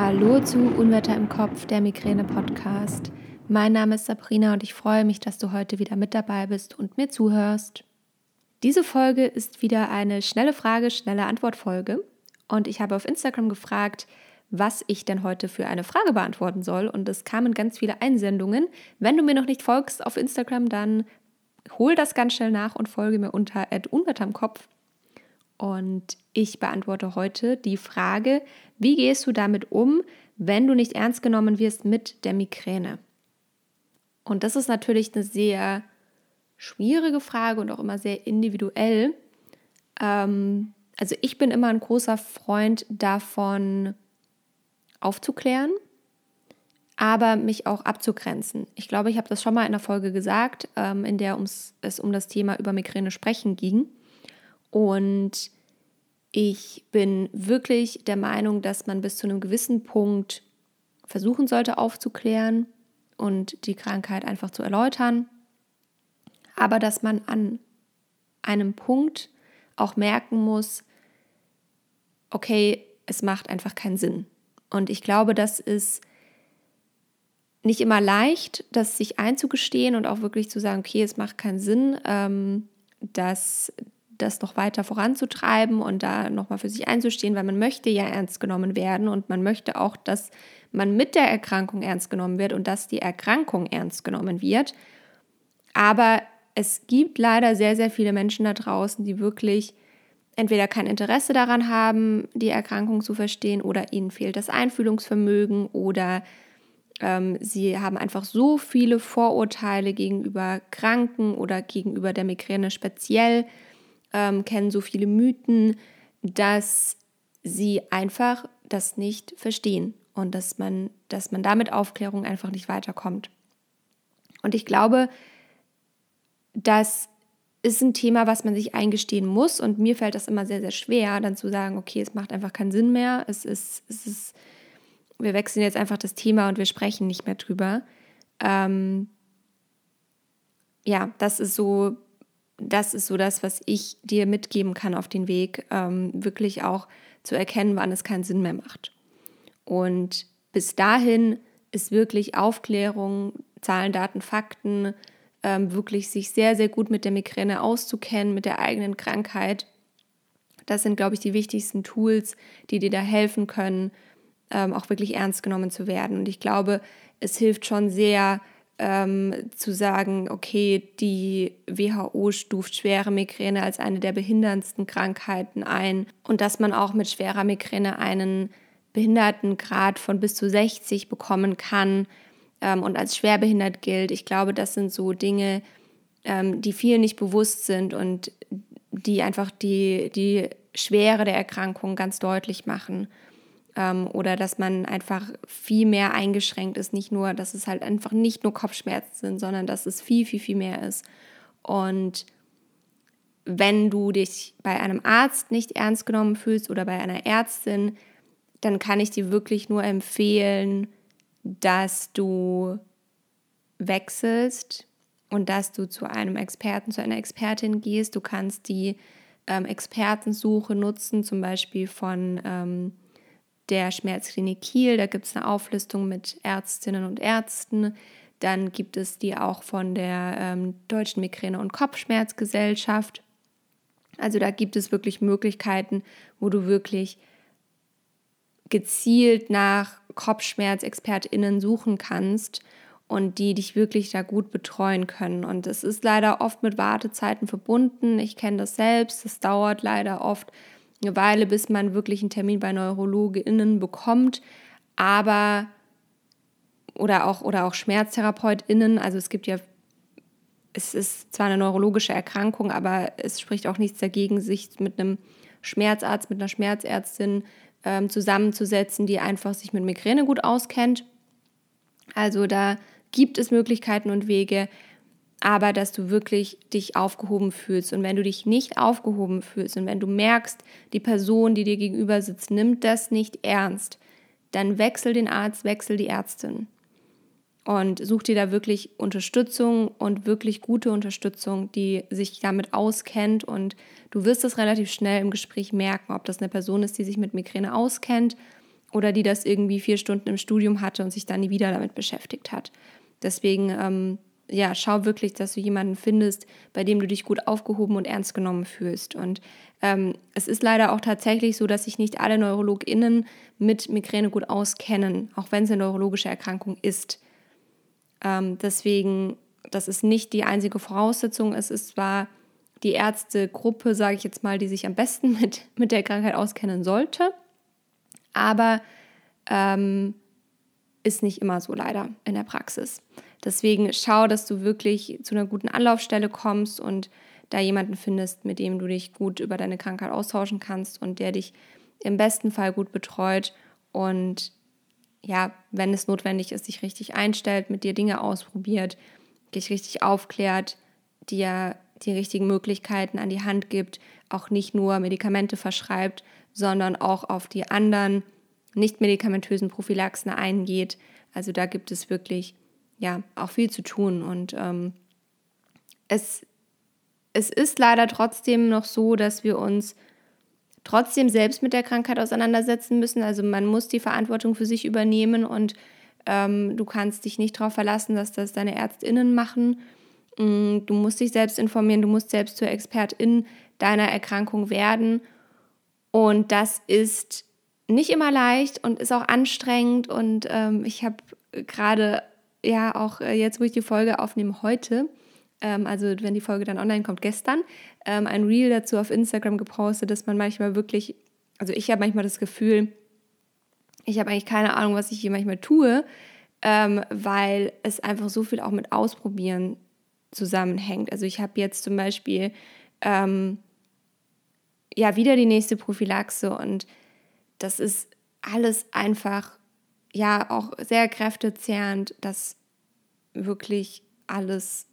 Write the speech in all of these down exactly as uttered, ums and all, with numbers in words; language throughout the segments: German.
Hallo zu Unwetter im Kopf, der Migräne-Podcast. Mein Name ist Sabrina und ich freue mich, dass du heute wieder mit dabei bist und mir zuhörst. Diese Folge ist wieder eine schnelle Frage, schnelle Antwort-Folge. Und ich habe auf Instagram gefragt, was ich denn heute für eine Frage beantworten soll. Und es kamen ganz viele Einsendungen. Wenn du mir noch nicht folgst auf Instagram, dann hol das ganz schnell nach und folge mir unter Unwetter im Kopf. Und ich beantworte heute die Frage, wie gehst du damit um, wenn du nicht ernst genommen wirst mit der Migräne? Und das ist natürlich eine sehr schwierige Frage und auch immer sehr individuell. Ähm, also ich bin immer ein großer Freund davon, aufzuklären, aber mich auch abzugrenzen. Ich glaube, ich habe das schon mal in einer Folge gesagt, ähm, in der ums, es um das Thema über Migräne sprechen ging. Und ich bin wirklich der Meinung, dass man bis zu einem gewissen Punkt versuchen sollte, aufzuklären und die Krankheit einfach zu erläutern. Aber dass man an einem Punkt auch merken muss, okay, es macht einfach keinen Sinn. Und ich glaube, das ist nicht immer leicht, das sich einzugestehen und auch wirklich zu sagen, okay, es macht keinen Sinn, ähm, dass das noch weiter voranzutreiben und da nochmal für sich einzustehen, weil man möchte ja ernst genommen werden und man möchte auch, dass man mit der Erkrankung ernst genommen wird und dass die Erkrankung ernst genommen wird. Aber es gibt leider sehr, sehr viele Menschen da draußen, die wirklich entweder kein Interesse daran haben, die Erkrankung zu verstehen oder ihnen fehlt das Einfühlungsvermögen oder ähm, sie haben einfach so viele Vorurteile gegenüber Kranken oder gegenüber der Migräne speziell, Ähm, kennen so viele Mythen, dass sie einfach das nicht verstehen und dass man, dass man da mit Aufklärung einfach nicht weiterkommt. Und ich glaube, das ist ein Thema, was man sich eingestehen muss, und mir fällt das immer sehr, sehr schwer, dann zu sagen, okay, es macht einfach keinen Sinn mehr, es ist, es ist, wir wechseln jetzt einfach das Thema und wir sprechen nicht mehr drüber. Ähm, ja, das ist so Das ist so das, was ich dir mitgeben kann auf den Weg, ähm, wirklich auch zu erkennen, wann es keinen Sinn mehr macht. Und bis dahin ist wirklich Aufklärung, Zahlen, Daten, Fakten, ähm, wirklich sich sehr, sehr gut mit der Migräne auszukennen, mit der eigenen Krankheit. Das sind, glaube ich, die wichtigsten Tools, die dir da helfen können, ähm, auch wirklich ernst genommen zu werden. Und ich glaube, es hilft schon sehr, Ähm, zu sagen, okay, die W H O stuft schwere Migräne als eine der behinderndsten Krankheiten ein und dass man auch mit schwerer Migräne einen Behindertengrad von bis zu sechzig bekommen kann ähm, und als schwerbehindert gilt. Ich glaube, das sind so Dinge, ähm, die vielen nicht bewusst sind und die einfach die, die Schwere der Erkrankung ganz deutlich machen. Oder dass man einfach viel mehr eingeschränkt ist, nicht nur, dass es halt einfach nicht nur Kopfschmerzen sind, sondern dass es viel, viel, viel mehr ist. Und wenn du dich bei einem Arzt nicht ernst genommen fühlst oder bei einer Ärztin, dann kann ich dir wirklich nur empfehlen, dass du wechselst und dass du zu einem Experten, zu einer Expertin gehst. Du kannst die ähm, Expertensuche nutzen, zum Beispiel von Ähm, der Schmerzklinik Kiel, da gibt es eine Auflistung mit Ärztinnen und Ärzten. Dann gibt es die auch von der ähm, Deutschen Migräne- und Kopfschmerzgesellschaft. Also da gibt es wirklich Möglichkeiten, wo du wirklich gezielt nach KopfschmerzexpertInnen suchen kannst und die dich wirklich da gut betreuen können. Und es ist leider oft mit Wartezeiten verbunden. Ich kenne das selbst, das dauert leider oft eine Weile, bis man wirklich einen Termin bei NeurologInnen bekommt, aber oder auch, oder auch SchmerztherapeutInnen, also es gibt ja, es ist zwar eine neurologische Erkrankung, aber es spricht auch nichts dagegen, sich mit einem Schmerzarzt, mit einer Schmerzärztin ähm, zusammenzusetzen, die einfach sich mit Migräne gut auskennt. Also da gibt es Möglichkeiten und Wege, aber dass du wirklich dich aufgehoben fühlst. Und wenn du dich nicht aufgehoben fühlst und wenn du merkst, die Person, die dir gegenüber sitzt, nimmt das nicht ernst, dann wechsel den Arzt, wechsel die Ärztin und such dir da wirklich Unterstützung und wirklich gute Unterstützung, die sich damit auskennt, und du wirst es relativ schnell im Gespräch merken, ob das eine Person ist, die sich mit Migräne auskennt oder die das irgendwie vier Stunden im Studium hatte und sich dann nie wieder damit beschäftigt hat. Deswegen, ähm, ja, schau wirklich, dass du jemanden findest, bei dem du dich gut aufgehoben und ernst genommen fühlst. Und ähm, es ist leider auch tatsächlich so, dass sich nicht alle NeurologInnen mit Migräne gut auskennen, auch wenn es eine neurologische Erkrankung ist. Ähm, deswegen, das ist nicht die einzige Voraussetzung. Es ist zwar die Ärztegruppe, sage ich jetzt mal, die sich am besten mit, mit der Krankheit auskennen sollte, aber ähm, ist nicht immer so leider in der Praxis. Deswegen schau, dass du wirklich zu einer guten Anlaufstelle kommst und da jemanden findest, mit dem du dich gut über deine Krankheit austauschen kannst und der dich im besten Fall gut betreut und, ja, wenn es notwendig ist, dich richtig einstellt, mit dir Dinge ausprobiert, dich richtig aufklärt, dir die richtigen Möglichkeiten an die Hand gibt, auch nicht nur Medikamente verschreibt, sondern auch auf die anderen nicht medikamentösen Prophylaxen eingeht. Also da gibt es wirklich ja auch viel zu tun. Und ähm, es, es ist leider trotzdem noch so, dass wir uns trotzdem selbst mit der Krankheit auseinandersetzen müssen. Also man muss die Verantwortung für sich übernehmen und ähm, du kannst dich nicht darauf verlassen, dass das deine ÄrztInnen machen. Du musst dich selbst informieren, du musst selbst zur Expertin deiner Erkrankung werden. Und das ist nicht immer leicht und ist auch anstrengend. Und ähm, ich habe gerade, ja, auch jetzt, wo ich die Folge aufnehme, heute, ähm, also wenn die Folge dann online kommt, gestern, ähm, ein Reel dazu auf Instagram gepostet, dass man manchmal wirklich, also ich habe manchmal das Gefühl, ich habe eigentlich keine Ahnung, was ich hier manchmal tue, ähm, weil es einfach so viel auch mit Ausprobieren zusammenhängt. Also ich habe jetzt zum Beispiel ähm, ja wieder die nächste Prophylaxe und das ist alles einfach ja auch sehr kräftezehrend, das wirklich alles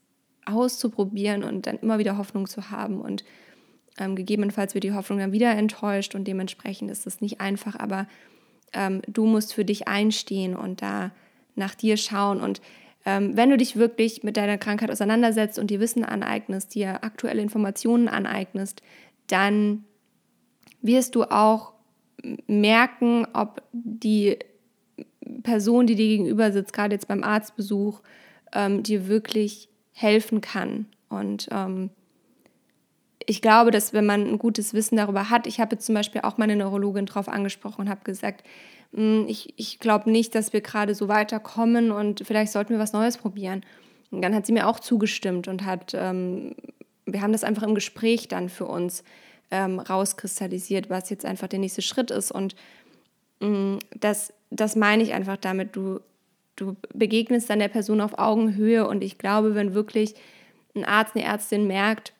auszuprobieren und dann immer wieder Hoffnung zu haben und ähm, gegebenenfalls wird die Hoffnung dann wieder enttäuscht und dementsprechend ist das nicht einfach, aber ähm, du musst für dich einstehen und da nach dir schauen und wenn du dich wirklich mit deiner Krankheit auseinandersetzt und dir Wissen aneignest, dir aktuelle Informationen aneignest, dann wirst du auch merken, ob die Person, die dir gegenüber sitzt, gerade jetzt beim Arztbesuch, ähm, dir wirklich helfen kann. Und ähm, ich glaube, dass wenn man ein gutes Wissen darüber hat, ich habe jetzt zum Beispiel auch meine Neurologin drauf angesprochen und habe gesagt, Ich, ich glaube nicht, dass wir gerade so weiterkommen und vielleicht sollten wir was Neues probieren. Und dann hat sie mir auch zugestimmt und hat, ähm, wir haben das einfach im Gespräch dann für uns ähm, rauskristallisiert, was jetzt einfach der nächste Schritt ist. Und ähm, das, das meine ich einfach damit, du, du begegnest dann der Person auf Augenhöhe und ich glaube, wenn wirklich ein Arzt, eine Ärztin merkt,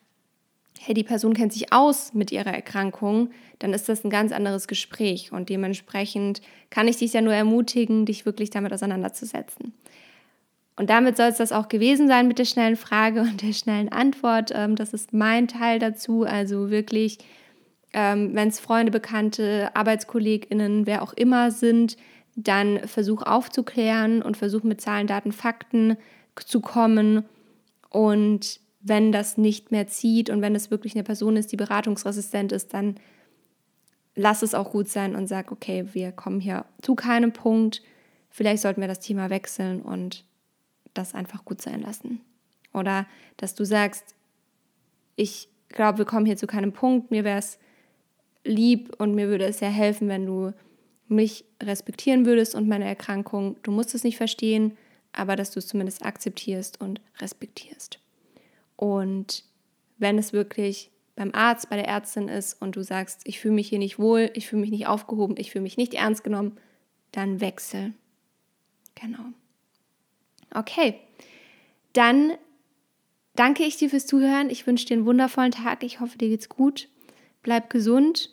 hey, die Person kennt sich aus mit ihrer Erkrankung, dann ist das ein ganz anderes Gespräch und dementsprechend kann ich dich ja nur ermutigen, dich wirklich damit auseinanderzusetzen. Und damit soll es das auch gewesen sein mit der schnellen Frage und der schnellen Antwort. Das ist mein Teil dazu, also wirklich, wenn es Freunde, Bekannte, ArbeitskollegInnen, wer auch immer sind, dann versuch aufzuklären und versuch mit Zahlen, Daten, Fakten zu kommen und wenn das nicht mehr zieht und wenn es wirklich eine Person ist, die beratungsresistent ist, dann lass es auch gut sein und sag, okay, wir kommen hier zu keinem Punkt, vielleicht sollten wir das Thema wechseln und das einfach gut sein lassen. Oder dass du sagst, ich glaube, wir kommen hier zu keinem Punkt, mir wäre es lieb und mir würde es sehr helfen, wenn du mich respektieren würdest und meine Erkrankung, du musst es nicht verstehen, aber dass du es zumindest akzeptierst und respektierst. Und wenn es wirklich beim Arzt, bei der Ärztin ist und du sagst, ich fühle mich hier nicht wohl, ich fühle mich nicht aufgehoben, ich fühle mich nicht ernst genommen, dann wechsel. Genau. Okay, dann danke ich dir fürs Zuhören. Ich wünsche dir einen wundervollen Tag. Ich hoffe, dir geht's gut. Bleib gesund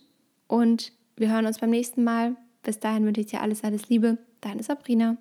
und wir hören uns beim nächsten Mal. Bis dahin wünsche ich dir alles, alles Liebe. Deine Sabrina.